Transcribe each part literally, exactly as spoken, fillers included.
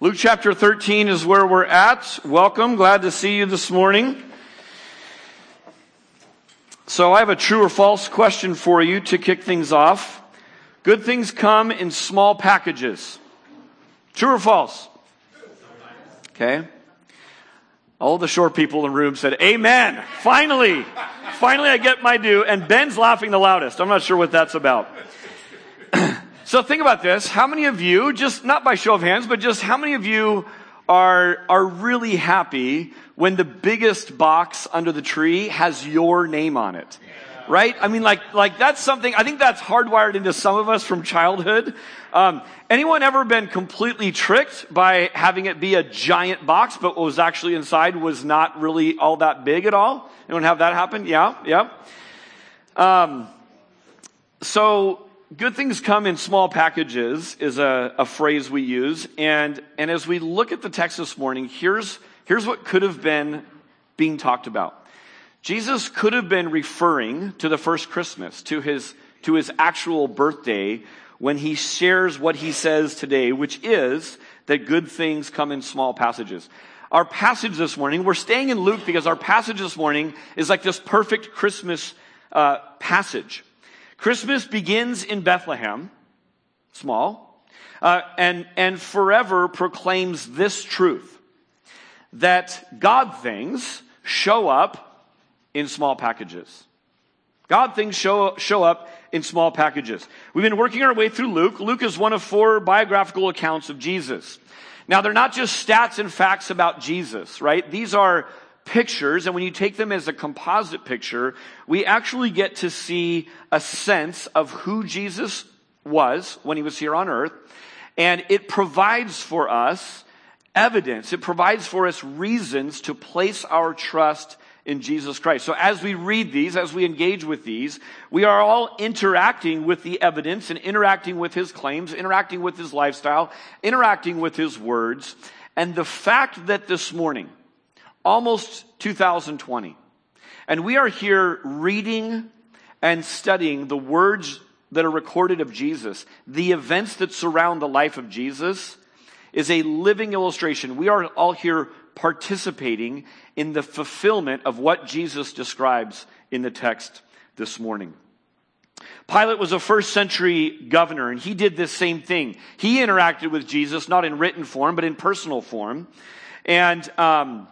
Luke chapter thirteen is where we're at. Welcome. Glad to see you this morning. So I have a true or false question for you to kick things off. Good things come in small packages. True or false? Okay. All the shore people in the room said, amen. Finally. Finally I get my due. And Ben's laughing the loudest. I'm not sure what that's about. So think about this. How many of you, just not by show of hands, but just how many of you are are really happy when the biggest box under the tree has your name on it? Yeah. Right? I mean, like like that's something, I think that's hardwired into some of us from childhood. Um, anyone ever been completely tricked by having it be a giant box, but what was actually inside was not really all that big at all? Anyone have that happen? Yeah, yeah. Um, so... Good things come in small packages is a, a phrase we use. And, and as we look at the text this morning, here's, here's what could have been being talked about. Jesus could have been referring to the first Christmas, to his, to his actual birthday, when he shares what he says today, which is that good things come in small passages. Our passage this morning, we're staying in Luke because our passage this morning is like this perfect Christmas uh, passage. Christmas begins in Bethlehem, small, uh, and, and forever proclaims this truth, that God things show up in small packages. God things show, show up in small packages. We've been working our way through Luke. Luke is one of four biographical accounts of Jesus. Now, they're not just stats and facts about Jesus, right? These are pictures, and when you take them as a composite picture, we actually get to see a sense of who Jesus was when he was here on earth, and it provides for us evidence. It provides for us reasons to place our trust in Jesus Christ. So as we read these, as we engage with these, we are all interacting with the evidence and interacting with his claims, interacting with his lifestyle, interacting with his words, and the fact that this morning, almost two thousand twenty. And we are here reading and studying the words that are recorded of Jesus, the events that surround the life of Jesus, is a living illustration. We are all here participating in the fulfillment of what Jesus describes in the text this morning. Pilate was a first century governor, and he did this same thing. He interacted with Jesus, not in written form, but in personal form. And, um,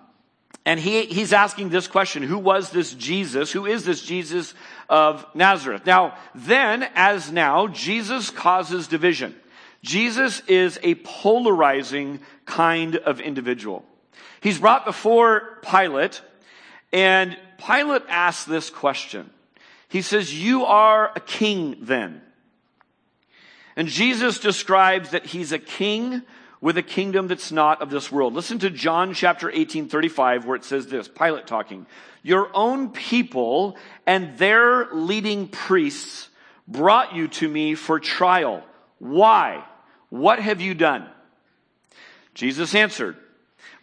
And he, he's asking this question, who was this Jesus? Who is this Jesus of Nazareth? Now, then, as now, Jesus causes division. Jesus is a polarizing kind of individual. He's brought before Pilate, and Pilate asks this question. He says, you are a king then. And Jesus describes that he's a king with a kingdom that's not of this world. Listen to John chapter eighteen, thirty-five, where it says this, Pilate talking, your own people and their leading priests brought you to me for trial. Why? What have you done? Jesus answered,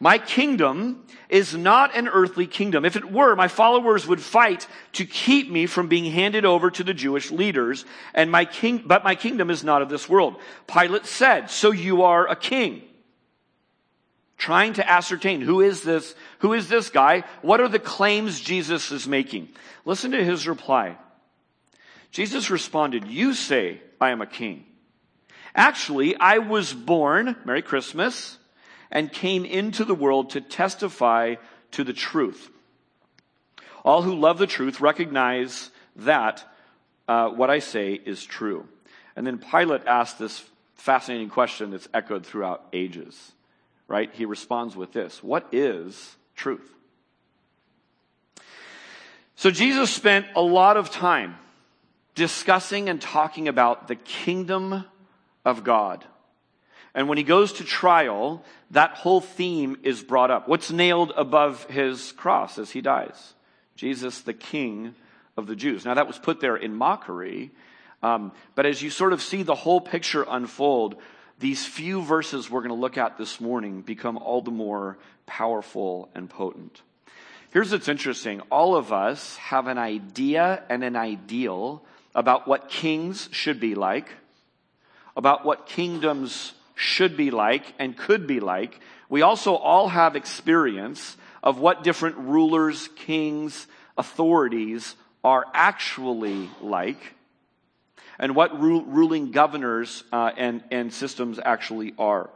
my kingdom is not an earthly kingdom. If it were, my followers would fight to keep me from being handed over to the Jewish leaders, and my king, but my kingdom is not of this world. Pilate said, so you are a king. Trying to ascertain, who is this? Who is this guy? What are the claims Jesus is making? Listen to his reply. Jesus responded, you say I am a king. Actually, I was born, Merry Christmas, and came into the world to testify to the truth. All who love the truth recognize that uh, what I say is true. And then Pilate asked this fascinating question that's echoed throughout ages, right? He responds with this, what is truth? So Jesus spent a lot of time discussing and talking about the kingdom of God. And when he goes to trial, that whole theme is brought up. What's nailed above his cross as he dies? Jesus, the King of the Jews. Now, that was put there in mockery. Um, but as you sort of see the whole picture unfold, these few verses we're going to look at this morning become all the more powerful and potent. Here's what's interesting. All of us have an idea and an ideal about what kings should be like, about what kingdoms should be like and could be like, we also all have experience of what different rulers, kings, authorities are actually like, and what ru- ruling governors uh, and, and systems actually are.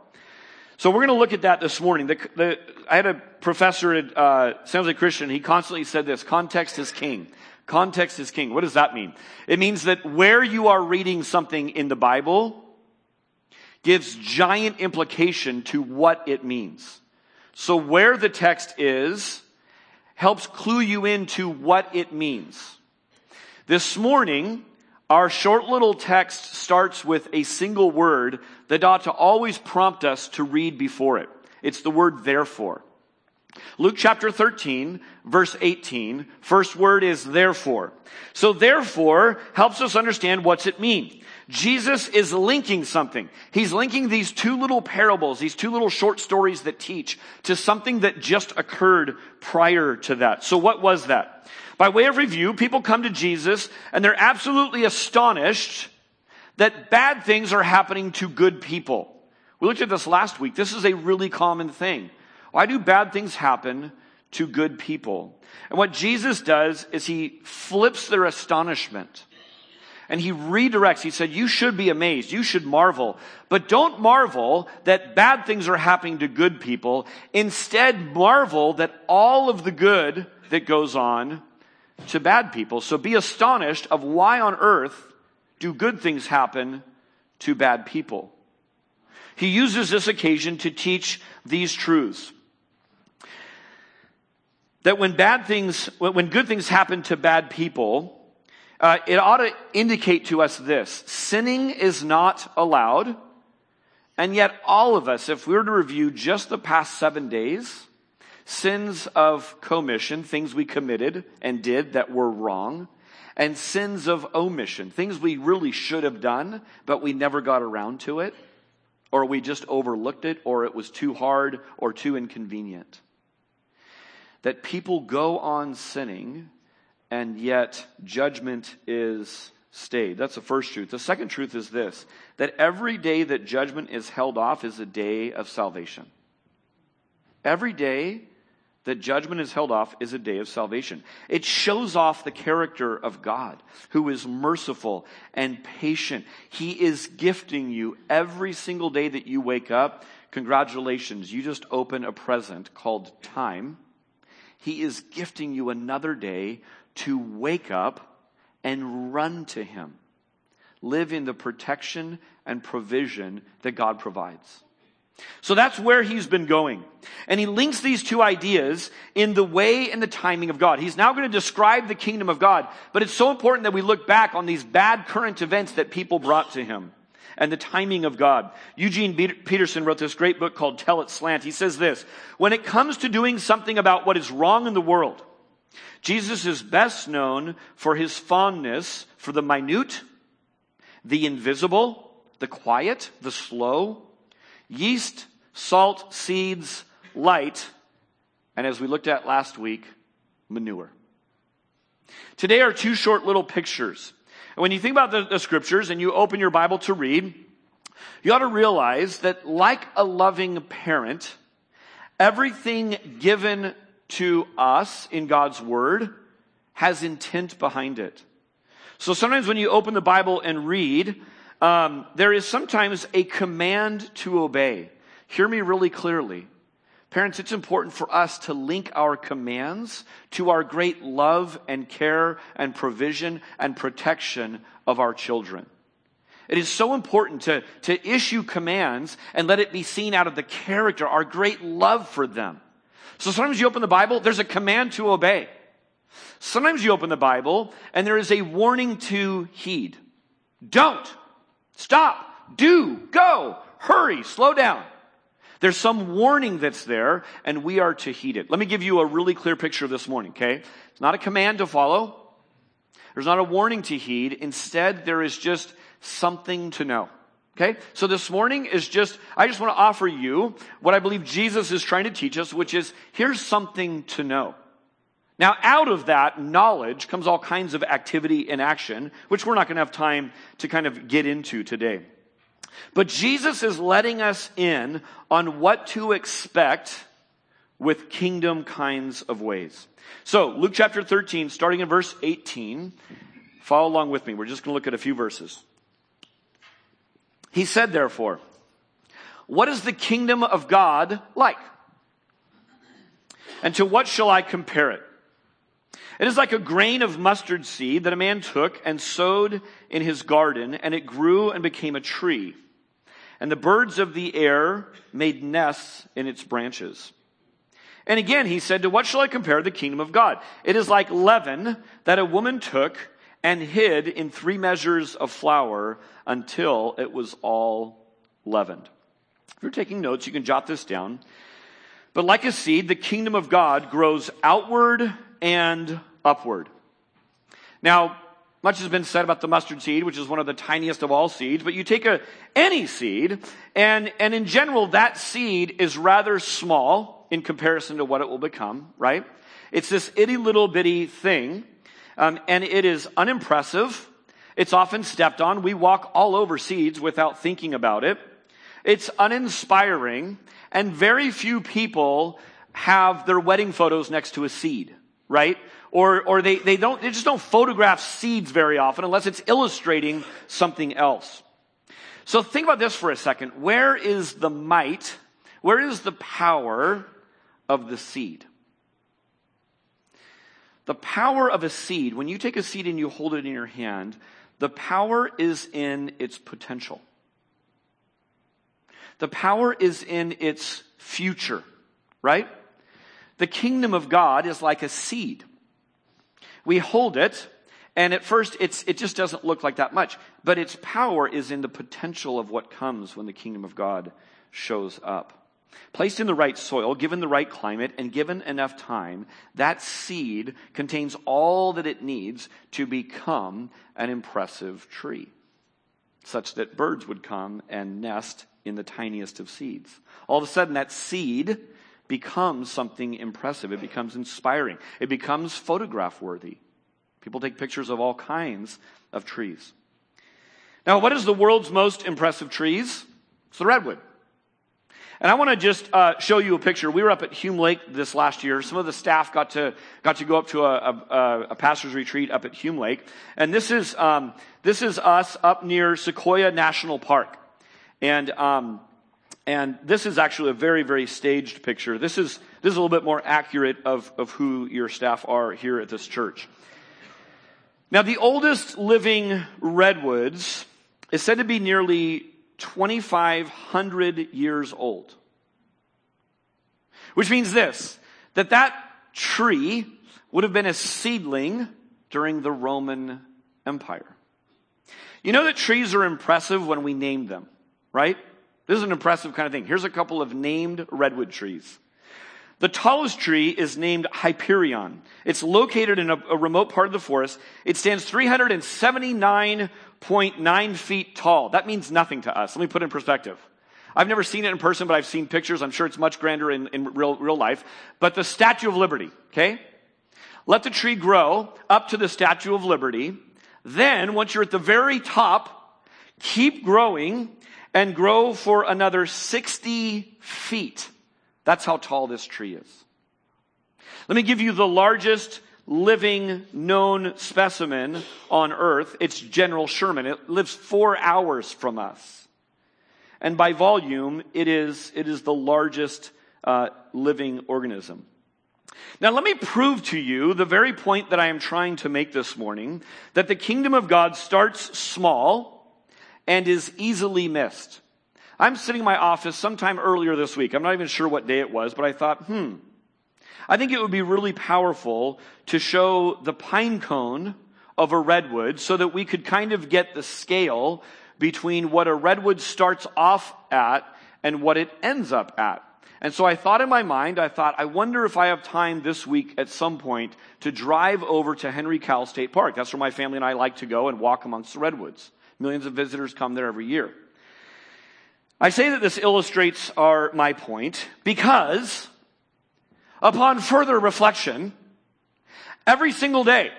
So we're going to look at that this morning. The, the, I had a professor at uh, San Jose Christian. He constantly said this: context is king. Context is king. What does that mean? It means that where you are reading something in the Bible gives giant implication to what it means. So where the text is helps clue you into what it means. This morning, our short little text starts with a single word that ought to always prompt us to read before it. It's the word therefore. Luke chapter thirteen, verse eighteen, first word is therefore. So therefore helps us understand what's it mean. Jesus is linking something. He's linking these two little parables, these two little short stories that teach, to something that just occurred prior to that. So what was that? By way of review, people come to Jesus and they're absolutely astonished that bad things are happening to good people. We looked at this last week. This is a really common thing. Why do bad things happen to good people? And what Jesus does is he flips their astonishment. And he redirects. He said, you should be amazed. You should marvel. But don't marvel that bad things are happening to good people. Instead, marvel that all of the good that goes on to bad people. So be astonished of why on earth do good things happen to bad people. He uses this occasion to teach these truths. That when bad things, when good things happen to bad people, Uh, it ought to indicate to us this: sinning is not allowed, and yet all of us, if we were to review just the past seven days, sins of commission, things we committed and did that were wrong, and sins of omission, things we really should have done, but we never got around to it, or we just overlooked it, or it was too hard or too inconvenient. That people go on sinning, and yet judgment is stayed. That's the first truth. The second truth is this: that every day that judgment is held off is a day of salvation. Every day that judgment is held off is a day of salvation. It shows off the character of God, who is merciful and patient. He is gifting you every single day that you wake up. Congratulations, you just open a present called time. He is gifting you another day to wake up and run to him. Live in the protection and provision that God provides. So that's where he's been going. And he links these two ideas in the way and the timing of God. He's now going to describe the kingdom of God, but it's so important that we look back on these bad current events that people brought to him and the timing of God. Eugene Peterson wrote this great book called Tell It Slant. He says this: when it comes to doing something about what is wrong in the world, Jesus is best known for his fondness for the minute, the invisible, the quiet, the slow, yeast, salt, seeds, light, and as we looked at last week, manure. Today are two short little pictures. And when you think about the, the scriptures and you open your Bible to read, you ought to realize that, like a loving parent, everything given to us in God's word has intent behind it. So sometimes when you open the Bible and read, um, there is sometimes a command to obey. Hear me really clearly. Parents, it's important for us to link our commands to our great love and care and provision and protection of our children. It is so important to, to issue commands and let it be seen out of the character, our great love for them. So sometimes you open the Bible, there's a command to obey. Sometimes you open the Bible and there is a warning to heed. Don't. Stop. Do. Go. Hurry. Slow down. There's some warning that's there, and we are to heed it. Let me give you a really clear picture this morning, okay? It's not a command to follow. There's not a warning to heed. Instead, there is just something to know, okay? So this morning is just, I just want to offer you what I believe Jesus is trying to teach us, which is, here's something to know. Now, out of that knowledge comes all kinds of activity and action, which we're not going to have time to kind of get into today. But Jesus is letting us in on what to expect with kingdom kinds of ways. So Luke chapter thirteen, starting in verse eighteen, follow along with me. We're just going to look at a few verses. He said, therefore, what is the kingdom of God like? And to what shall I compare it? It is like a grain of mustard seed that a man took and sowed in his garden, and it grew and became a tree. And the birds of the air made nests in its branches. And again, he said, to what shall I compare the kingdom of God? It is like leaven that a woman took and hid in three measures of flour until it was all leavened. If you're taking notes, you can jot this down. But like a seed, the kingdom of God grows outward and upward. Now, much has been said about the mustard seed, which is one of the tiniest of all seeds, but you take a, any seed, and, and in general, that seed is rather small in comparison to what it will become, right? It's this itty little bitty thing, um, and it is unimpressive. It's often stepped on. We walk all over seeds without thinking about it. It's uninspiring, and very few people have their wedding photos next to a seed. Right? Or, or they, they don't, they just don't photograph seeds very often unless it's illustrating something else. So think about this for a second. Where is the might? Where is the power of the seed? The power of a seed, when you take a seed and you hold it in your hand, the power is in its potential. The power is in its future, right? The kingdom of God is like a seed. We hold it, and at first it's, it just doesn't look like that much, but its power is in the potential of what comes when the kingdom of God shows up. Placed in the right soil, given the right climate, and given enough time, that seed contains all that it needs to become an impressive tree, such that birds would come and nest in the tiniest of seeds. All of a sudden, that seed becomes something impressive. It becomes inspiring. It becomes photograph worthy. People take pictures of all kinds of trees. Now, what is the world's most impressive trees? It's the redwood. And I want to just uh, show you a picture. We were up at Hume Lake this last year. Some of the staff got to got to go up to a, a, a pastor's retreat up at Hume Lake. And this is um, this is us up near Sequoia National Park. And um, And this is actually a very, very staged picture. This is this is a little bit more accurate of, of who your staff are here at this church. Now, the oldest living redwoods is said to be nearly twenty-five hundred years old. Which means this, that that tree would have been a seedling during the Roman Empire. You know that trees are impressive when we name them, right? This is an impressive kind of thing. Here's a couple of named redwood trees. The tallest tree is named Hyperion. It's located in a, a remote part of the forest. It stands three hundred seventy-nine point nine feet tall. That means nothing to us. Let me put it in perspective. I've never seen it in person, but I've seen pictures. I'm sure it's much grander in, in real, real life. But the Statue of Liberty, okay? Let the tree grow up to the Statue of Liberty. Then, once you're at the very top, keep growing and grow for another sixty feet. That's how tall this tree is. Let me give you the largest living known specimen on earth. It's General Sherman. It lives four hours from us. And by volume, it is, it is the largest uh, living organism. Now, let me prove to you the very point that I am trying to make this morning, that the kingdom of God starts small and is easily missed. I'm sitting in my office sometime earlier this week. I'm not even sure what day it was, but I thought, hmm, I think it would be really powerful to show the pine cone of a redwood so that we could kind of get the scale between what a redwood starts off at and what it ends up at. And so I thought in my mind, I thought, I wonder if I have time this week at some point to drive over to Henry Cal State Park. That's where my family and I like to go and walk amongst the redwoods. Millions of visitors come there every year. I say that this illustrates our, my point because upon further reflection, every single day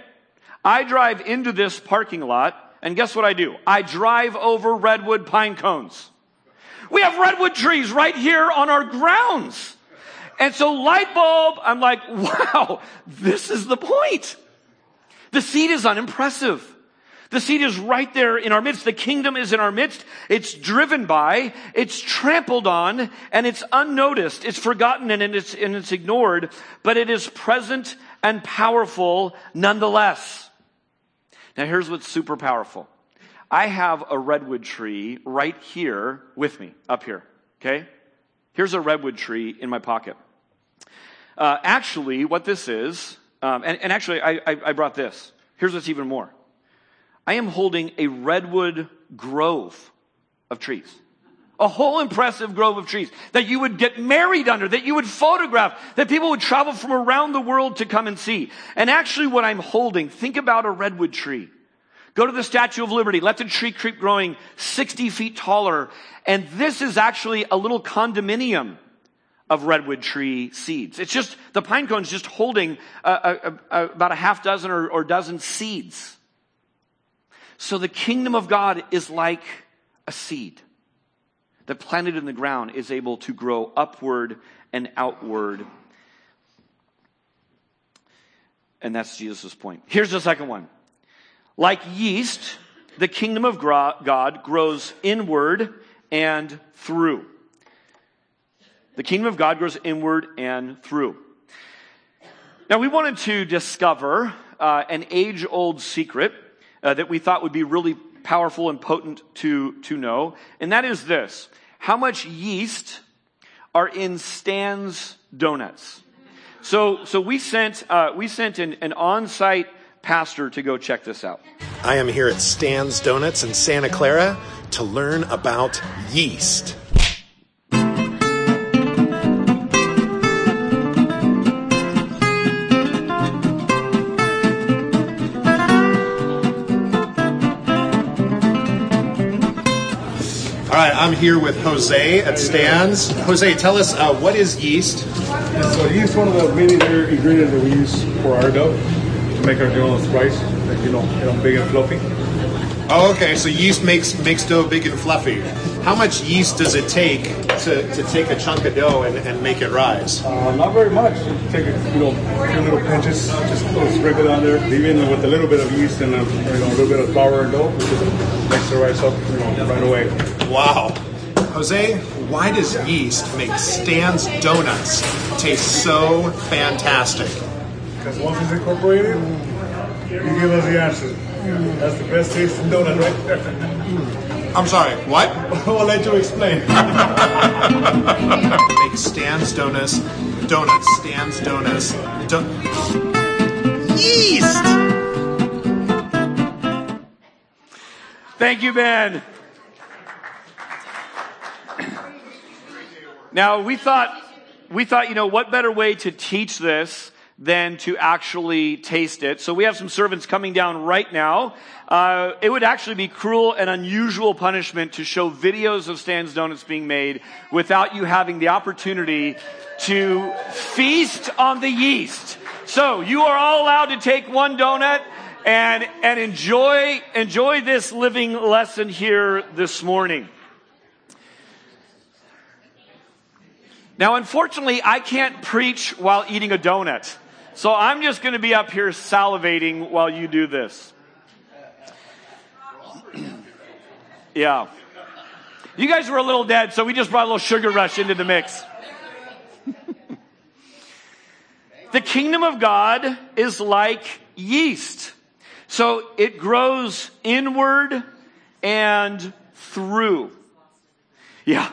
I drive into this parking lot And guess what I do? I drive over redwood pine cones. We have redwood trees right here on our grounds. And so light bulb, I'm like, wow, this is the point. The seed is unimpressive. The seed is right there in our midst. The kingdom is in our midst. It's driven by, it's trampled on, and it's unnoticed. It's forgotten and it's, and it's ignored, but it is present and powerful nonetheless. Now here's what's super powerful. I have a redwood tree right here with me, up here, okay? Here's a redwood tree in my pocket. Uh, actually, what this is, um, and, and actually I, I, I brought this. Here's what's even more. I am holding a redwood grove of trees, a whole impressive grove of trees that you would get married under, that you would photograph, that people would travel from around the world to come and see. And actually what I'm holding, think about a redwood tree. Go to the Statue of Liberty, let the tree keep growing sixty feet taller. And this is actually a little condominium of redwood tree seeds. It's just, the pine cone's just holding uh, a, a, about a half dozen or, or dozen seeds. So the kingdom of God is like a seed that planted in the ground is able to grow upward and outward. And that's Jesus' point. Here's the second one. Like yeast, the kingdom of God grows inward and through. The kingdom of God grows inward and through. Now we wanted to discover uh, an age-old secret Uh, that we thought would be really powerful and potent to, to know. And that is this. How much yeast are in Stan's Donuts? So, so we sent, uh, we sent an, an on-site pastor to go check this out. I am here at Stan's Donuts in Santa Clara to learn about yeast. All right, I'm here with Jose at Stan's. Jose, tell us, uh, what is yeast? Yeah, so yeast is one of the many ingredients that we use for our dough to make our donuts rice, like, you know, you know, big and fluffy. Oh, okay, so yeast makes makes dough big and fluffy. How much yeast does it take to, to take a chunk of dough and, and make it rise? Uh, not very much. You take a few little, few little pinches, just sprinkle it on there, leaving with a little bit of yeast and a, you know, a little bit of flour and dough, which makes the rice up, you know, right away. Wow. Jose, why does yeast make Stan's Donuts taste so fantastic? Because once it's incorporated, you give us the answer. That's the best tasting donut right there. I'm sorry, what? I'll let you explain. Make Stan's Donuts, donuts, Stan's Donuts, don- yeast! Thank you, Ben. Now, we thought, we thought, you know, what better way to teach this than to actually taste it? So we have some servants coming down right now. Uh, it would actually be cruel and unusual punishment to show videos of Stan's Donuts being made without you having the opportunity to feast on the yeast. So you are all allowed to take one donut and, and enjoy, enjoy this living lesson here this morning. Now, unfortunately, I can't preach while eating a donut. So I'm just going to be up here salivating while you do this. Yeah. You guys were a little dead, so we just brought a little sugar rush into the mix. The kingdom of God is like yeast. So it grows inward and through. Yeah.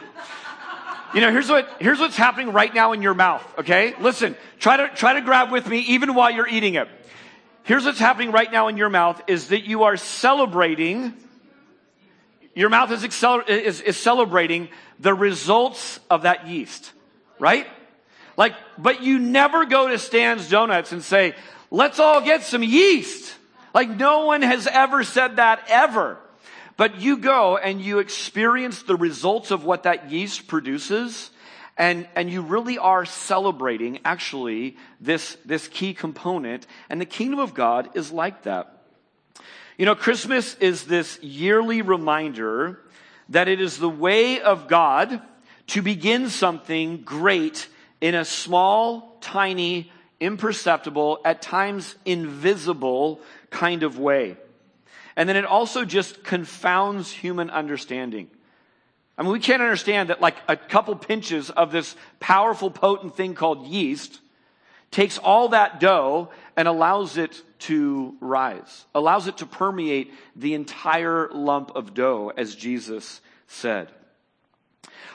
You know, here's what, here's what's happening right now in your mouth, okay? Listen, try to, try to grab with me even while you're eating it. Here's what's happening right now in your mouth is that you are celebrating, your mouth is, excel, is, is celebrating the results of that yeast, right? Like, but you never go to Stan's Donuts and say, let's all get some yeast. Like, no one has ever said that ever. But you go and you experience the results of what that yeast produces, and, and you really are celebrating, actually, this, this key component. And the kingdom of God is like that. You know, Christmas is this yearly reminder that it is the way of God to begin something great in a small, tiny, imperceptible, at times invisible kind of way. And then it also just confounds human understanding. I mean, we can't understand that like a couple pinches of this powerful, potent thing called yeast takes all that dough and allows it to rise, allows it to permeate the entire lump of dough, as Jesus said.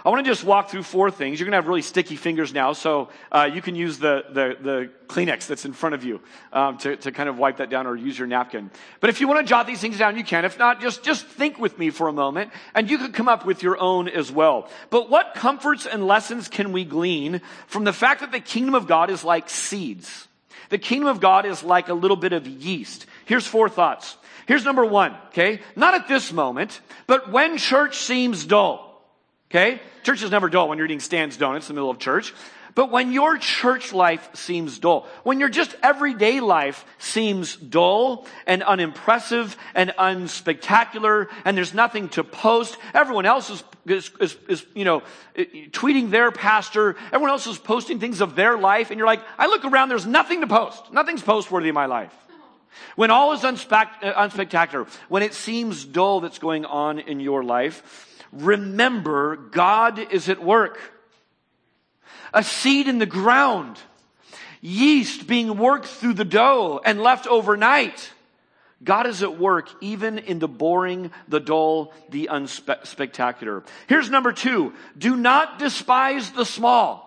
I want to just walk through four things. You're going to have really sticky fingers now, so uh, you can use the, the, the Kleenex that's in front of you um, to, to kind of wipe that down, or use your napkin. But if you want to jot these things down, you can. If not, just, just think with me for a moment, and you could come up with your own as well. But what comforts and lessons can we glean from the fact that the kingdom of God is like seeds? The kingdom of God is like a little bit of yeast. Here's four thoughts. Here's number one, okay? Not at this moment, but when church seems dull. Okay? Church is never dull when you're eating Stan's Donuts in the middle of church. But when your church life seems dull, when your just everyday life seems dull and unimpressive and unspectacular, and there's nothing to post, everyone else is, is, is, is you know, tweeting their pastor, everyone else is posting things of their life, and you're like, I look around, there's nothing to post. Nothing's postworthy in my life. When all is unspect- unspectacular, when it seems dull that's going on in your life, remember, God is at work. A seed in the ground, yeast being worked through the dough and left overnight. God is at work even in the boring, the dull, the unspectacular. Here's number two. Do not despise the small.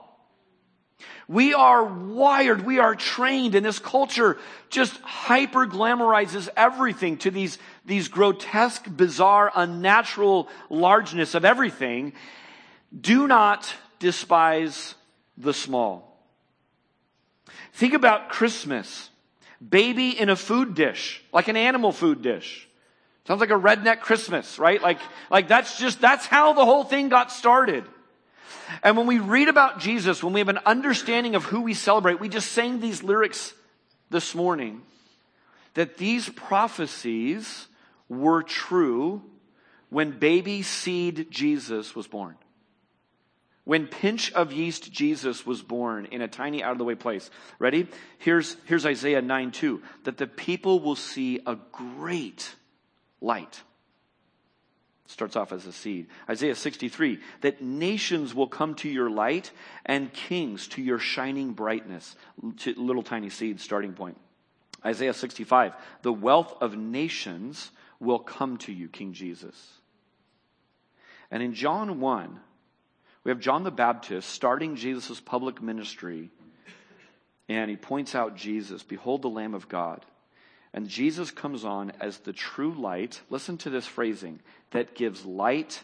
We are wired, we are trained, and this culture just hyper-glamorizes everything to these, these grotesque, bizarre, unnatural largeness of everything. Do not despise the small. Think about Christmas. Baby in a food dish, like an animal food dish. Sounds like a redneck Christmas, right? Like, like that's just, that's how the whole thing got started. And when we read about Jesus, when we have an understanding of who we celebrate, we just sang these lyrics this morning, that these prophecies were true when baby seed Jesus was born. When pinch of yeast Jesus was born in a tiny out-of-the-way place. Ready? Here's, here's Isaiah nine two, that the people will see a great light. Starts off as a seed. Isaiah sixty-three, that nations will come to your light and kings to your shining brightness. Little tiny seed starting point. Isaiah sixty-five, the wealth of nations will come to you, King Jesus. And in John one, we have John the Baptist starting Jesus' public ministry, and he points out Jesus, behold the Lamb of God. And Jesus comes on as the true light. Listen to this phrasing. That gives light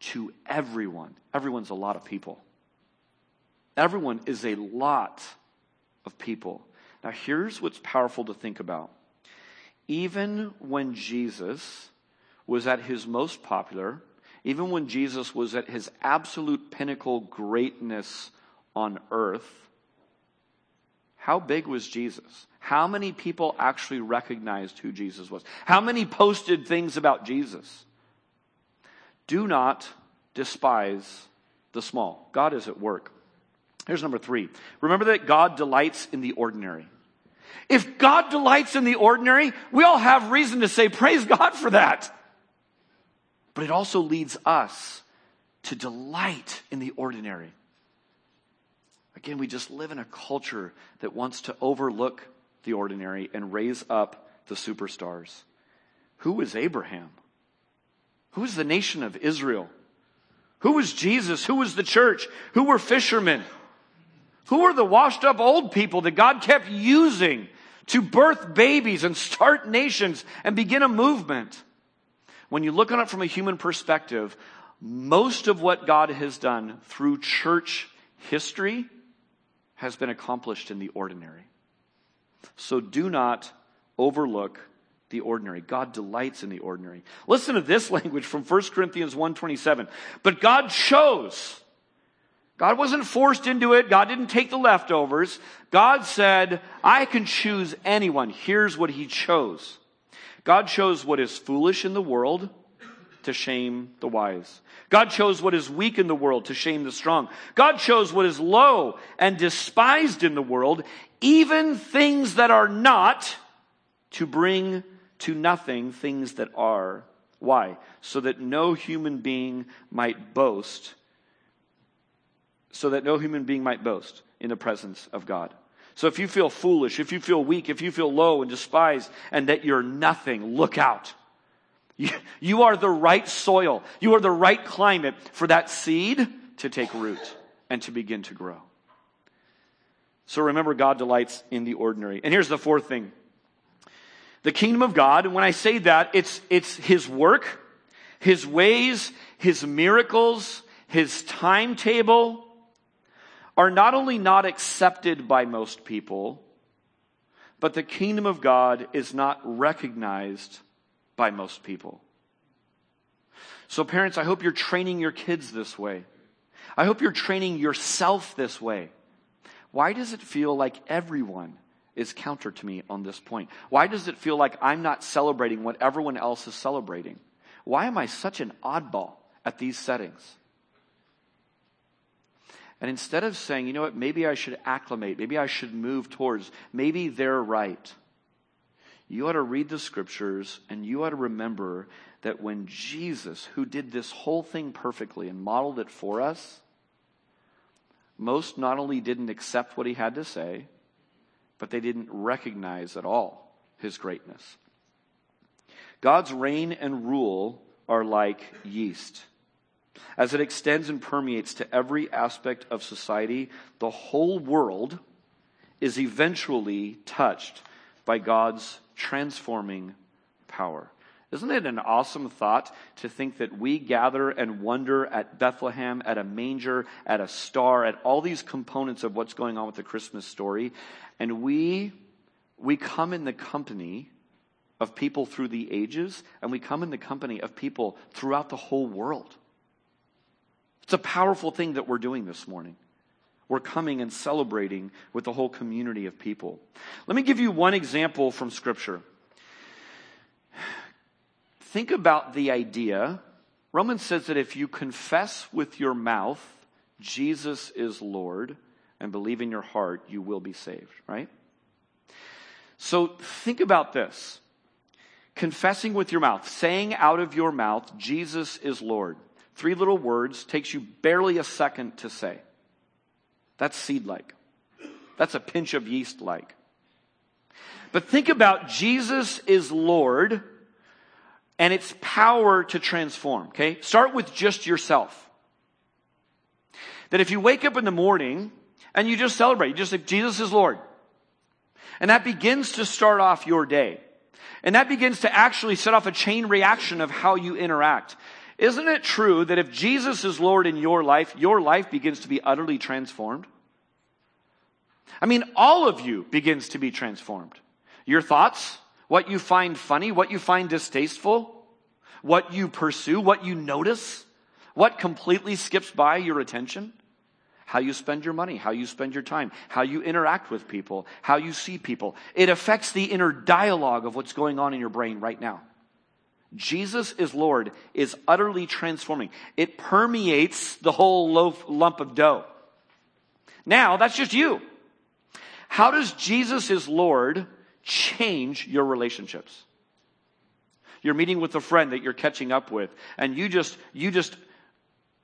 to everyone. Everyone's a lot of people. Everyone is a lot of people. Now here's what's powerful to think about. Even when Jesus was at his most popular, even when Jesus was at his absolute pinnacle greatness on earth, how big was Jesus? How many people actually recognized who Jesus was? How many posted things about Jesus? Do not despise the small. God is at work. Here's number three. Remember that God delights in the ordinary. If God delights in the ordinary, we all have reason to say, praise God for that. But it also leads us to delight in the ordinary. Again, we just live in a culture that wants to overlook the ordinary and raise up the superstars. Who was Abraham? Who was the nation of Israel? Who was Jesus? Who was the church? Who were fishermen? Who were the washed up old people that God kept using to birth babies and start nations and begin a movement? When you look on it from a human perspective, most of what God has done through church history has been accomplished in the ordinary. So do not overlook the ordinary. God delights in the ordinary. Listen to this language from First Corinthians one twenty-seven. But God chose. God wasn't forced into it. God didn't take the leftovers. God said, I can choose anyone. Here's what he chose. God shows what is foolish in the world to shame the wise. God shows what is weak in the world to shame the strong. God shows what is low and despised in the world, even things that are not, to bring to nothing things that are. Why? So that no human being might boast. So that no human being might boast in the presence of God. So if you feel foolish, if you feel weak, if you feel low and despised, and that you're nothing, look out. You, you are the right soil. You are the right climate for that seed to take root and to begin to grow. So remember, God delights in the ordinary. And here's the fourth thing. The kingdom of God, and when I say that, it's, it's his work, his ways, his miracles, his timetable are not only not accepted by most people, but the kingdom of God is not recognized by most people. So parents, I hope you're training your kids this way. I hope you're training yourself this way. Why does it feel like everyone is counter to me on this point? Why does it feel like I'm not celebrating what everyone else is celebrating? Why am I such an oddball at these settings? And instead of saying, you know what, maybe I should acclimate, maybe I should move towards, maybe they're right, you ought to read the scriptures and you ought to remember that when Jesus, who did this whole thing perfectly and modeled it for us, most not only didn't accept what he had to say, but they didn't recognize at all his greatness. God's reign and rule are like yeast. As it extends and permeates to every aspect of society, the whole world is eventually touched by God's transforming power. Isn't it an awesome thought to think that we gather and wonder at Bethlehem, at a manger, at a star, at all these components of what's going on with the Christmas story, and we we come in the company of people through the ages, and we come in the company of people throughout the whole world. It's a powerful thing that we're doing this morning. We're coming and celebrating with the whole community of people. Let me give you one example from Scripture. Think about the idea. Romans says that if you confess with your mouth, Jesus is Lord, and believe in your heart, you will be saved, right? So think about this. Confessing with your mouth, saying out of your mouth, Jesus is Lord. Three little words, takes you barely a second to say. That's seed-like. That's a pinch of yeast-like. But think about Jesus is Lord and its power to transform, okay? Start with just yourself. That if you wake up in the morning and you just celebrate, you just say, Jesus is Lord. And that begins to start off your day. And that begins to actually set off a chain reaction of how you interact. Isn't it true that if Jesus is Lord in your life, your life begins to be utterly transformed? I mean, all of you begins to be transformed. Your thoughts, what you find funny, what you find distasteful, what you pursue, what you notice, what completely skips by your attention, how you spend your money, how you spend your time, how you interact with people, how you see people. It affects the inner dialogue of what's going on in your brain right now. Jesus is Lord is utterly transforming. It permeates the whole loaf, lump of dough. Now, that's just you. How does Jesus is Lord change your relationships? You're meeting with a friend that you're catching up with, and you just, you just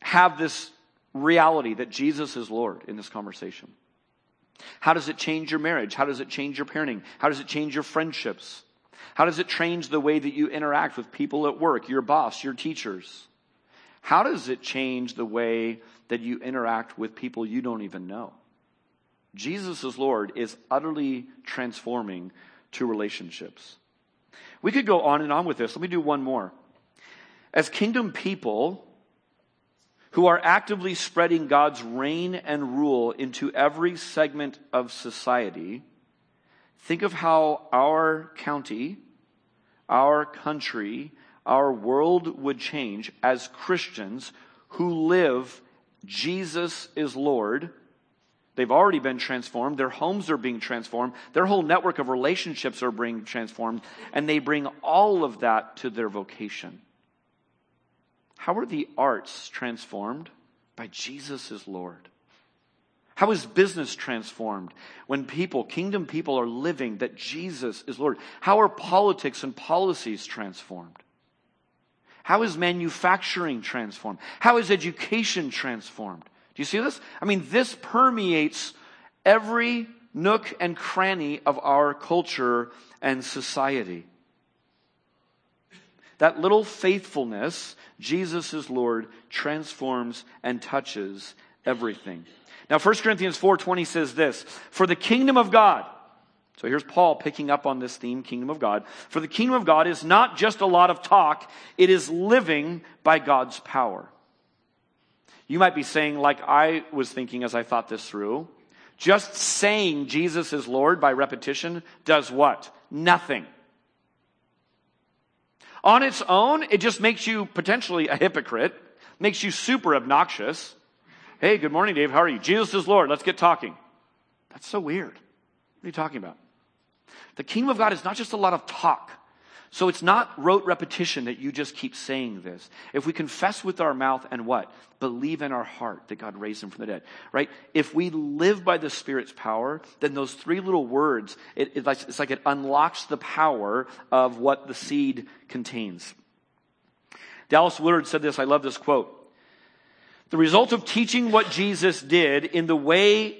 have this reality that Jesus is Lord in this conversation. How does it change your marriage? How does it change your parenting? How does it change your friendships? How does it change the way that you interact with people at work, your boss, your teachers? How does it change the way that you interact with people you don't even know? Jesus is Lord is utterly transforming to relationships. We could go on and on with this. Let me do one more. As kingdom people who are actively spreading God's reign and rule into every segment of society, think of how our county, our country, our world would change as Christians who live Jesus is Lord They've already been transformed. Their homes are being transformed. Their whole network of relationships are being transformed. And they bring all of that to their vocation. How are the arts transformed? By Jesus as Lord. How is business transformed when people, kingdom people, are living that Jesus is Lord? How are politics and policies transformed? How is manufacturing transformed? How is education transformed? Do you see this? I mean, this permeates every nook and cranny of our culture and society. That little faithfulness, Jesus is Lord, transforms and touches everything. Now, First Corinthians four twenty says this, for the kingdom of God, so here's Paul picking up on this theme, kingdom of God. For the kingdom of God is not just a lot of talk, it is living by God's power. You might be saying, like I was thinking as I thought this through, just saying Jesus is Lord by repetition does what? Nothing. On its own, it just makes you potentially a hypocrite, makes you super obnoxious. Hey, good morning, Dave. How are you? Jesus is Lord. Let's get talking. That's so weird. What are you talking about? The kingdom of God is not just a lot of talk. So it's not rote repetition that you just keep saying this. If we confess with our mouth and what? Believe in our heart that God raised him from the dead, right? If we live by the Spirit's power, then those three little words, it, it, it's like it unlocks the power of what the seed contains. Dallas Willard said this. I love this quote. The result of teaching what Jesus did in the way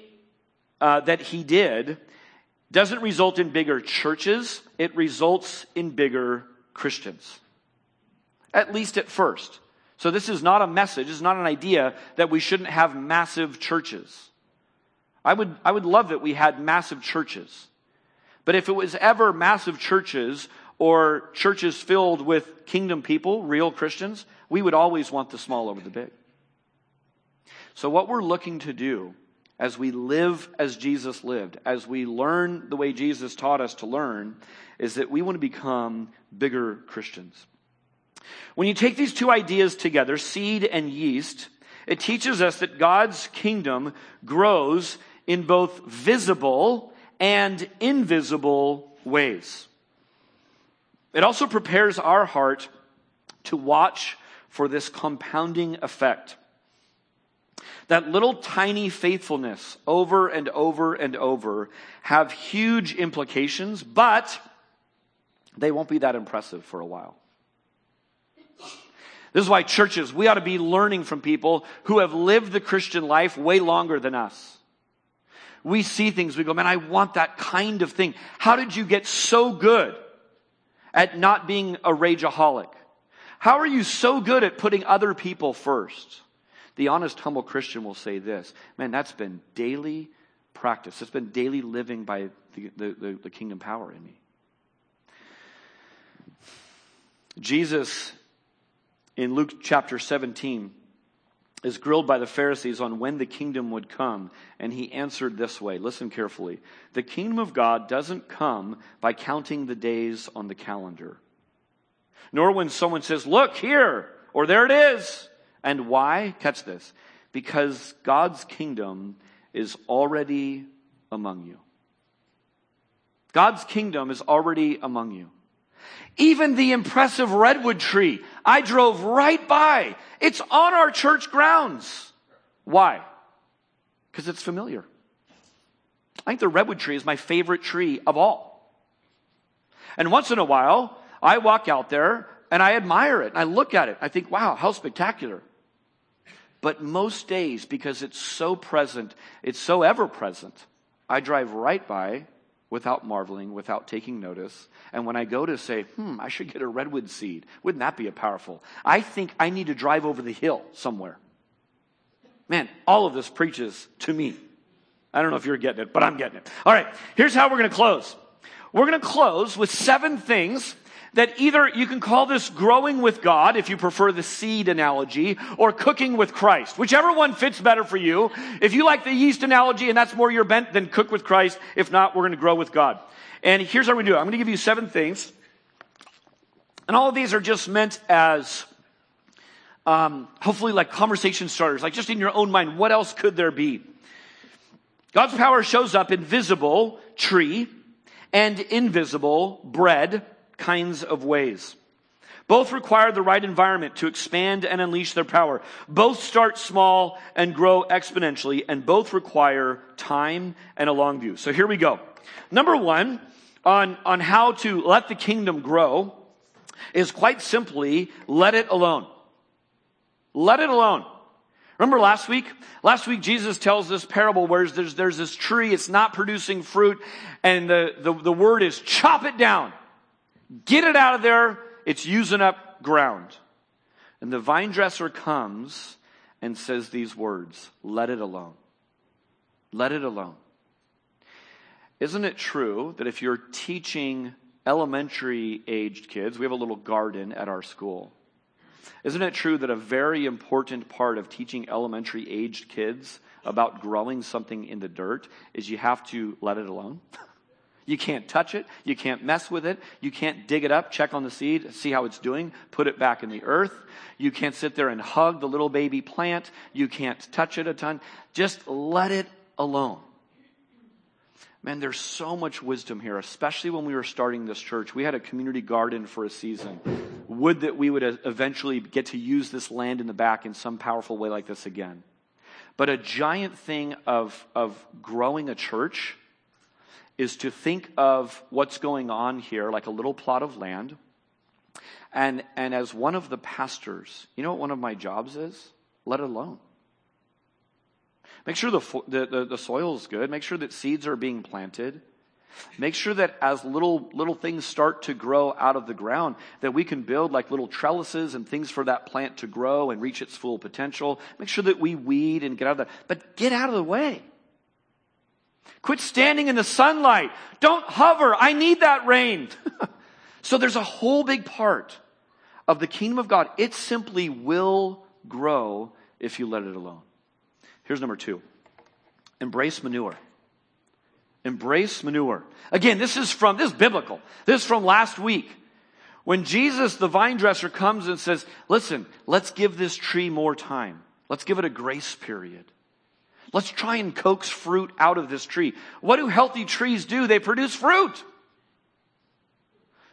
uh, that he did doesn't result in bigger churches. It results in bigger Christians. At least at first. So this is not a message. It's not an idea that we shouldn't have massive churches. I would, I would love that we had massive churches. But if it was ever massive churches or churches filled with kingdom people, real Christians, we would always want the small over the big. So what we're looking to do as we live as Jesus lived, as we learn the way Jesus taught us to learn, is that we want to become bigger Christians. When you take these two ideas together, seed and yeast, it teaches us that God's kingdom grows in both visible and invisible ways. It also prepares our heart to watch for this compounding effect. That little tiny faithfulness over and over and over have huge implications, but they won't be that impressive for a while. This is why churches, we ought to be learning from people who have lived the Christian life way longer than us. We see things, we go, man, I want that kind of thing. How did you get so good at not being a rageaholic? How are you so good at putting other people first? The honest, humble Christian will say this, man, that's been daily practice. It's been daily living by the, the, the kingdom power in me. Jesus, in Luke chapter seventeen, is grilled by the Pharisees on when the kingdom would come. And he answered this way, listen carefully. The kingdom of God doesn't come by counting the days on the calendar. Nor when someone says, look here, or there it is. And why? Catch this. Because God's kingdom is already among you. God's kingdom is already among you. Even the impressive redwood tree I drove right by. It's on our church grounds. Why? Because it's familiar. I think the redwood tree is my favorite tree of all. And once in a while, I walk out there and I admire it. And I look at it. I think, wow, how spectacular. But most days, because it's so present, it's so ever-present, I drive right by without marveling, without taking notice. And when I go to say, hmm, I should get a redwood seed, wouldn't that be a powerful? I think I need to drive over the hill somewhere. Man, all of this preaches to me. I don't know if you're getting it, but I'm getting it. All right, here's how we're going to close. We're going to close with seven things that either you can call this growing with God, if you prefer the seed analogy, or cooking with Christ. Whichever one fits better for you. If you like the yeast analogy and that's more your bent, then cook with Christ. If not, we're going to grow with God. And here's how we're going to do it. I'm going to give you seven things. And all of these are just meant as, um, hopefully like conversation starters. Like just in your own mind, what else could there be? God's power shows up in visible tree and invisible bread kinds of ways. Both require the right environment to expand and unleash their power. Both start small and grow exponentially, and both require time and a long view. So here we go. Number one, on, on how to let the kingdom grow is quite simply, let it alone. Let it alone. Remember last week? Last week Jesus tells this parable where there's, there's this tree, it's not producing fruit, and the, the, the word is chop it down. Get it out of there. It's using up ground. And the vine dresser comes and says these words, let it alone. Let it alone. Isn't it true that if you're teaching elementary-aged kids, we have a little garden at our school. Isn't it true that a very important part of teaching elementary-aged kids about growing something in the dirt is you have to let it alone? You can't touch it. You can't mess with it. You can't dig it up, check on the seed, see how it's doing, put it back in the earth. You can't sit there and hug the little baby plant. You can't touch it a ton. Just let it alone. Man, there's so much wisdom here, especially when we were starting this church. We had a community garden for a season. Would that we would eventually get to use this land in the back in some powerful way like this again. But a giant thing of, of growing a church is to think of what's going on here like a little plot of land. And and as one of the pastors, you know what one of my jobs is? Let it alone. Make sure the, the, the, the soil's good. Make sure that seeds are being planted. Make sure that as little little things start to grow out of the ground, that we can build like little trellises and things for that plant to grow and reach its full potential. Make sure that we weed and get out of that. But get out of the way. Quit standing in the sunlight. Don't hover. I need that rain. So there's a whole big part of the kingdom of God. It simply will grow if you let it alone. Here's number two. Embrace manure. Embrace manure. Again, this is from, this is biblical. This is from last week. When Jesus, the vine dresser, comes and says, listen, let's give this tree more time. Let's give it a grace period. Let's try and coax fruit out of this tree. What do healthy trees do? They produce fruit.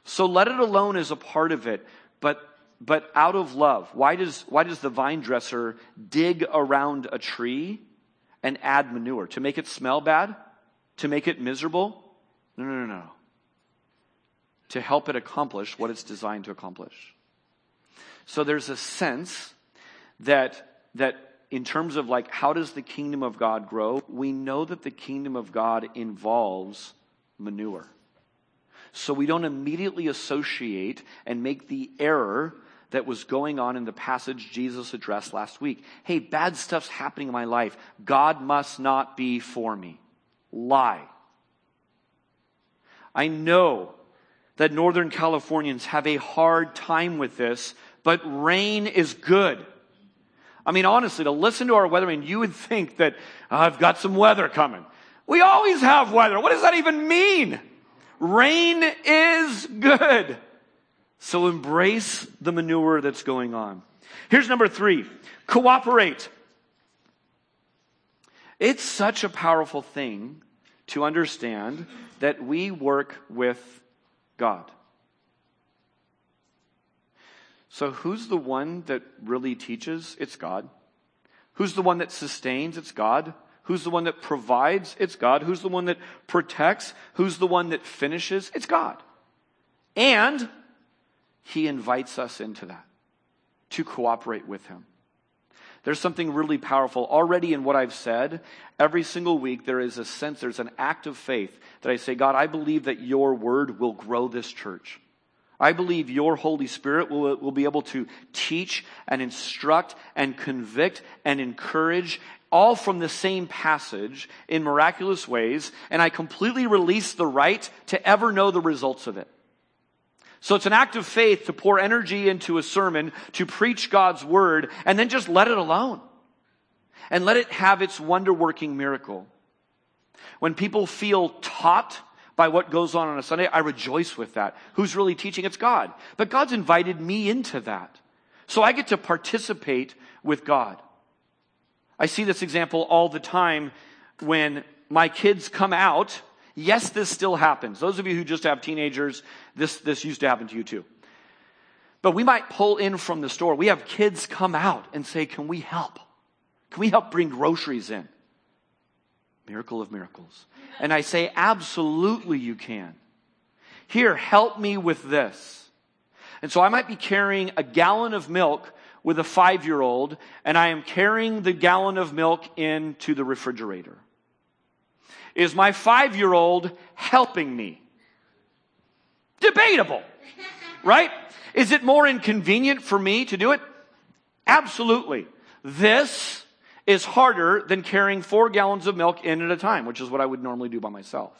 So let it alone is a part of it, but, but out of love. Why does, why does the vine dresser dig around a tree and add manure? To make it smell bad? To make it miserable? No, no, no, no. To help it accomplish what it's designed to accomplish. So there's a sense that, that, in terms of like, how does the kingdom of God grow? We know that the kingdom of God involves manure. So we don't immediately associate and make the error that was going on in the passage Jesus addressed last week. Hey, bad stuff's happening in my life. God must not be for me. Lie. I know that Northern Californians have a hard time with this, but rain is good. I mean, honestly, to listen to our weatherman, you would think that oh, I've got some weather coming. We always have weather. What does that even mean? Rain is good. So embrace the manure that's going on. Here's number three. Cooperate. It's such a powerful thing to understand that we work with God. So who's the one that really teaches? It's God. Who's the one that sustains? It's God. Who's the one that provides? It's God. Who's the one that protects? Who's the one that finishes? It's God. And he invites us into that, to cooperate with him. There's something really powerful. Already in what I've said, every single week there is a sense, there's an act of faith that I say, God, I believe that your word will grow this church. I believe your Holy Spirit will, will be able to teach and instruct and convict and encourage, all from the same passage in miraculous ways, and I completely release the right to ever know the results of it. So it's an act of faith to pour energy into a sermon, to preach God's word, and then just let it alone. And let it have its wonder-working miracle. When people feel taught by what goes on on a Sunday, I rejoice with that. Who's really teaching? It's God. But God's invited me into that. So I get to participate with God. I see this example all the time when my kids come out. Yes, this still happens. Those of you who just have teenagers, this, this used to happen to you too. But we might pull in from the store. We have kids come out and say, can we help? Can we help bring groceries in? Miracle of miracles. And I say, absolutely you can. Here, help me with this. And so I might be carrying a gallon of milk with a five-year-old, and I am carrying the gallon of milk into the refrigerator. Is my five-year-old helping me? Debatable, right? Is it more inconvenient for me to do it? Absolutely. This is harder than carrying four gallons of milk in at a time, which is what I would normally do by myself.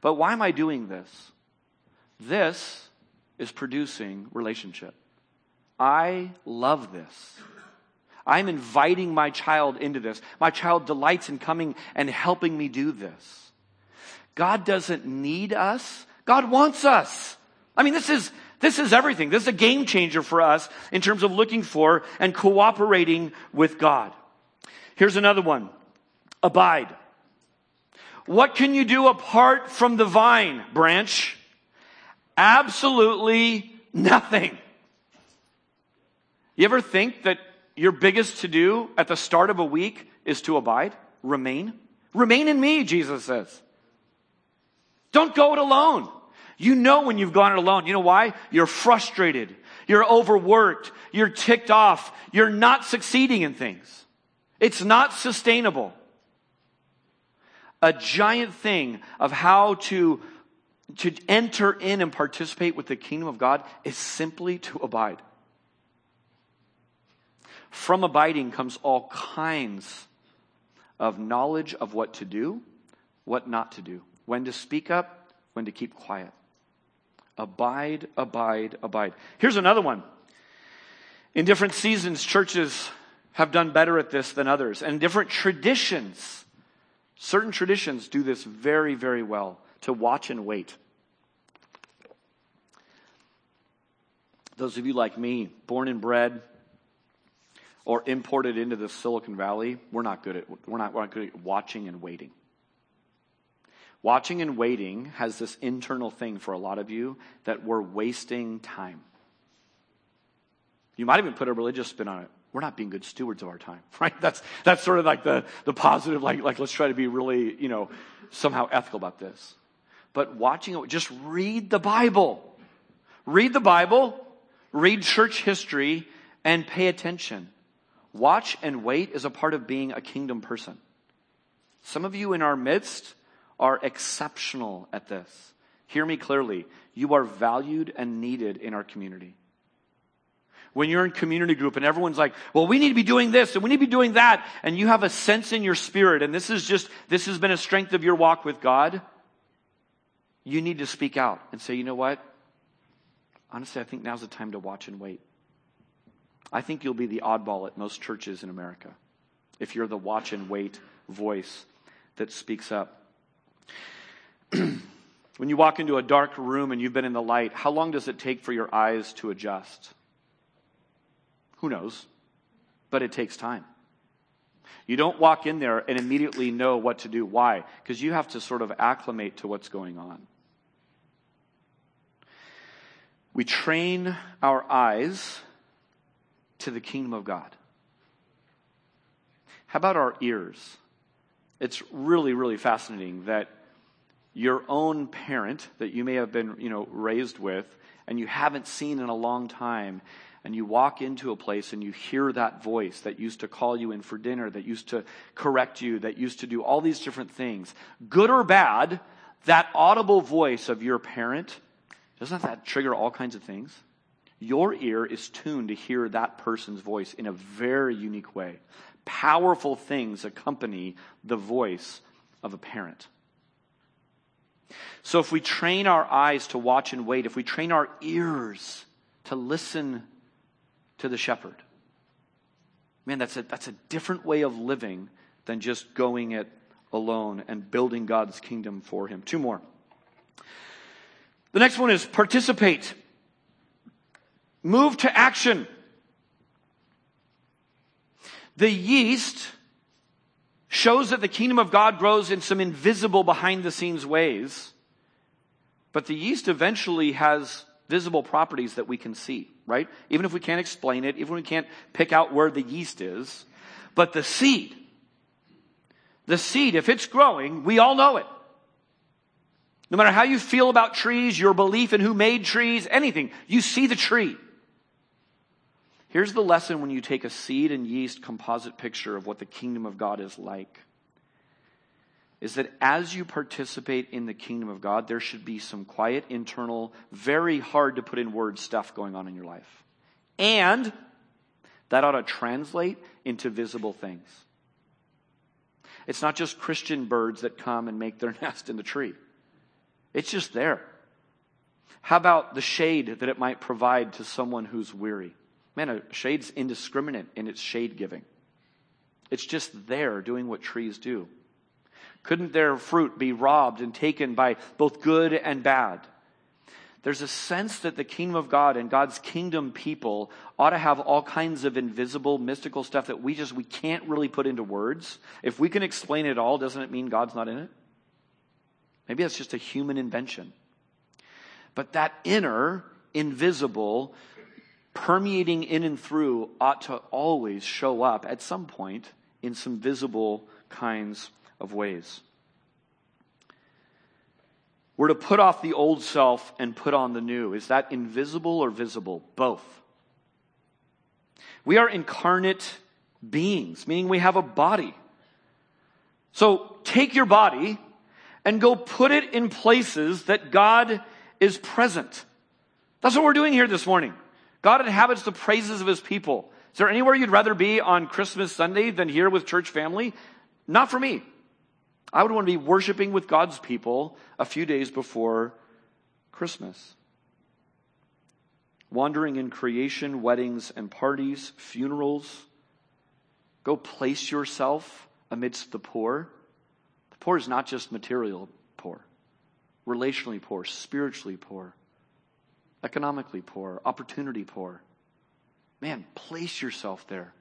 But why am I doing this? This is producing relationship. I love this. I'm inviting my child into this. My child delights in coming and helping me do this. God doesn't need us. God wants us. I mean, this is this is everything. This is a game changer for us in terms of looking for and cooperating with God. Here's another one. Abide. What can you do apart from the vine branch? Absolutely nothing. You ever think that your biggest to-do at the start of a week is to abide, remain? Remain in me, Jesus says. Don't go it alone. You know when you've gone it alone. You know why? You're frustrated. You're overworked. You're ticked off. You're not succeeding in things. It's not sustainable. A giant thing of how to, to enter in and participate with the kingdom of God is simply to abide. From abiding comes all kinds of knowledge of what to do, what not to do, when to speak up, when to keep quiet. Abide, abide, abide. Here's another one. In different seasons, churches have done better at this than others. And different traditions, certain traditions do this very, very well, to watch and wait. Those of you like me, born and bred, or imported into the Silicon Valley, we're not good at we're not, we're not good at watching and waiting. Watching and waiting has this internal thing for a lot of you that we're wasting time. You might even put a religious spin on it. We're not being good stewards of our time, right? That's that's sort of like the the positive, like like let's try to be really, you know, somehow ethical about this. But watching, just read the Bible. Read the Bible, read church history, and pay attention. Watch and wait is a part of being a kingdom person. Some of you in our midst are exceptional at this. Hear me clearly. You are valued and needed in our community. When you're in community group and everyone's like, well, we need to be doing this and we need to be doing that, and you have a sense in your spirit, and this is just, this has been a strength of your walk with God, you need to speak out and say, you know what? Honestly, I think now's the time to watch and wait. I think you'll be the oddball at most churches in America if you're the watch and wait voice that speaks up. When you walk into a dark room and you've been in the light, how long does it take for your eyes to adjust? Who knows? But it takes time. You don't walk in there and immediately know what to do. Why? Because you have to sort of acclimate to what's going on. We train our eyes to the kingdom of God. How about our ears? It's really, really fascinating that your own parent that you may have been, you know, raised with and you haven't seen in a long time, and you walk into a place and you hear that voice that used to call you in for dinner, that used to correct you, that used to do all these different things. Good or bad, that audible voice of your parent, doesn't that trigger all kinds of things? Your ear is tuned to hear that person's voice in a very unique way. Powerful things accompany the voice of a parent. So if we train our eyes to watch and wait, if we train our ears to listen to the shepherd, man, that's a, that's a different way of living than just going it alone and building God's kingdom for him. Two more. The next one is participate. Move to action. The yeast shows that the kingdom of God grows in some invisible behind-the-scenes ways. But the yeast eventually has visible properties that we can see, right? Even if we can't explain it, even if we can't pick out where the yeast is. But the seed, the seed, if it's growing, we all know it. No matter how you feel about trees, your belief in who made trees, anything, you see the tree. Here's the lesson when you take a seed and yeast composite picture of what the kingdom of God is like. Is that as you participate in the kingdom of God, there should be some quiet, internal, very hard to put in words stuff going on in your life. And that ought to translate into visible things. It's not just Christian birds that come and make their nest in the tree. It's just there. How about the shade that it might provide to someone who's weary? Man, a shade's indiscriminate in its shade giving. It's just there doing what trees do. Couldn't their fruit be robbed and taken by both good and bad? There's a sense that the kingdom of God and God's kingdom people ought to have all kinds of invisible, mystical stuff that we just, we can't really put into words. If we can explain it all, doesn't it mean God's not in it? Maybe that's just a human invention. But that inner, invisible, permeating in and through ought to always show up at some point in some visible kinds of ways. We're to put off the old self and put on the new. Is that invisible or visible? Both. We are incarnate beings, meaning we have a body. So take your body and go put it in places that God is present. That's what we're doing here this morning. God inhabits the praises of his people. Is there anywhere you'd rather be on Christmas Sunday than here with church family? Not for me. I would want to be worshiping with God's people a few days before Christmas. Wandering in creation, weddings and parties, funerals. Go place yourself amidst the poor. The poor is not just material poor, relationally poor, spiritually poor. Economically poor, opportunity poor. Man, place yourself there.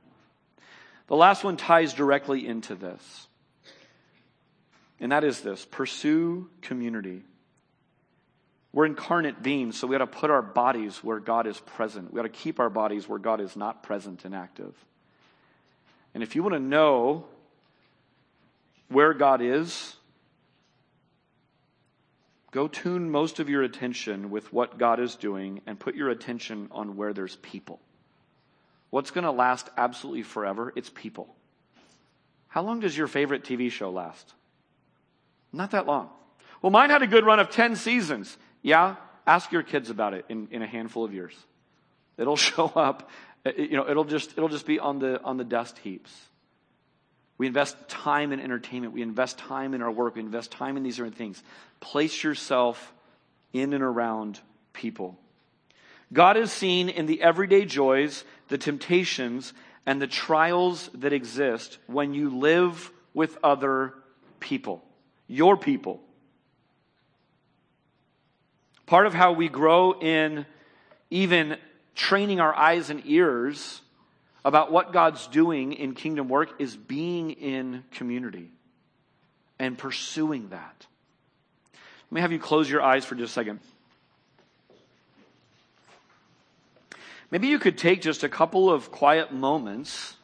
The last one ties directly into this. And that is this, pursue community. We're incarnate beings, so we got to put our bodies where God is present. We got to keep our bodies where God is not present and active. And if you want to know where God is, go tune most of your attention with what God is doing and put your attention on where there's people. What's going to last absolutely forever? It's people. How long does your favorite T V show last? Not that long. Well, mine had a good run of ten seasons. Yeah, ask your kids about it in, in a handful of years. It'll show up. You know, it'll just it'll just be on the on the dust heaps. We invest time in entertainment. We invest time in our work. We invest time in these different things. Place yourself in and around people. God is seen in the everyday joys, the temptations, and the trials that exist when you live with other people, your people. Part of how we grow in even training our eyes and ears about what God's doing in kingdom work is being in community and pursuing that. Let me have you close your eyes for just a second. Maybe you could take just a couple of quiet moments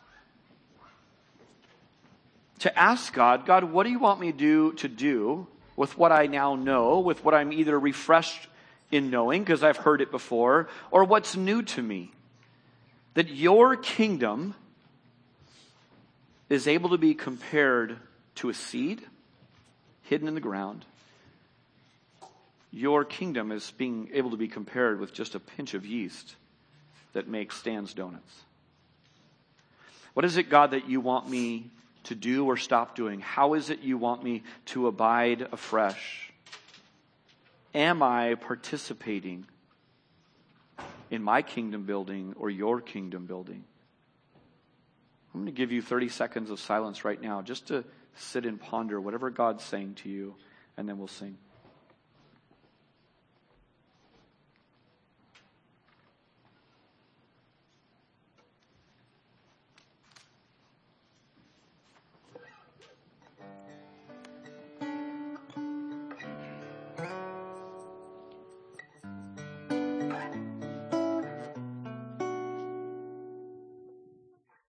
to ask God, God, what do you want me to do, to do with what I now know, with what I'm either refreshed in knowing because I've heard it before, or what's new to me? That your kingdom is able to be compared to a seed hidden in the ground. Your kingdom is being able to be compared with just a pinch of yeast that makes Stan's Donuts. What is it, God, that you want me to do or stop doing? How is it you want me to abide afresh? Am I participating in my kingdom building or your kingdom building? I'm going to give you thirty seconds of silence right now just to sit and ponder whatever God's saying to you, and then we'll sing.